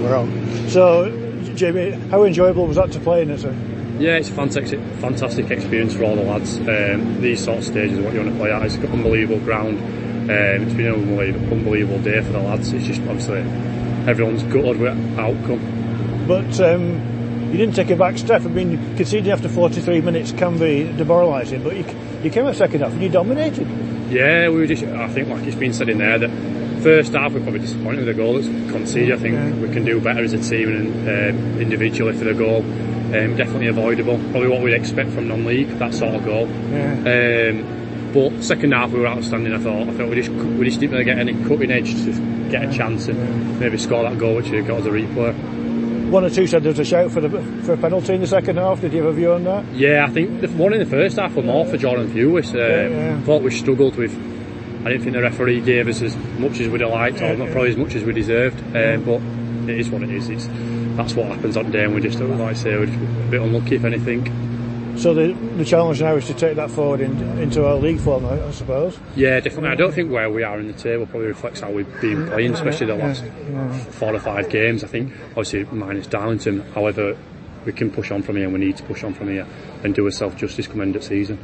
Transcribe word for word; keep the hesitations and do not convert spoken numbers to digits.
we're on. So, Jamie, how enjoyable was that to play in it, sir? Yeah, it's a fantastic, fantastic experience for all the lads. Um, these sort of stages are what you want to play at. It's an unbelievable ground. Um, it's been an unbelievable, unbelievable day for the lads. It's just obviously everyone's gutted with the outcome. But um, you didn't take a back step. I mean, conceding after forty-three minutes can be demoralising, but you, you came out second half and you dominated. Yeah, we were just, I think like it's been said in there, that first half we were probably disappointed with the goal that's conceded. I think yeah. we can do better as a team and um, individually for the goal. Um, definitely avoidable, probably what we'd expect from non-league, that sort of goal. Yeah. Um, but second half we were outstanding, I thought. I thought we just, we just didn't really get any cutting edge to get a chance and yeah. maybe score that goal which we got as a replay. One or two said there was a shout for, the, for a penalty in the second half. Did you have a view on that? Yeah, I think the one in the first half was more for Jordan Pugh. I um, yeah, yeah. thought we struggled with. I didn't think the referee gave us as much as we'd have liked, yeah, or not yeah. probably as much as we deserved. Yeah. Um, but it is what it is. It's that's what happens on day, and we just, like I say, we're just a bit unlucky if anything. So the the challenge now is to take that forward in, into our league form, I suppose. Yeah, definitely. I don't think where we are in the table probably reflects how we've been playing, especially the last four or five games. I think, obviously, minus Darlington. However, we can push on from here, and we need to push on from here and do ourselves justice come end of season.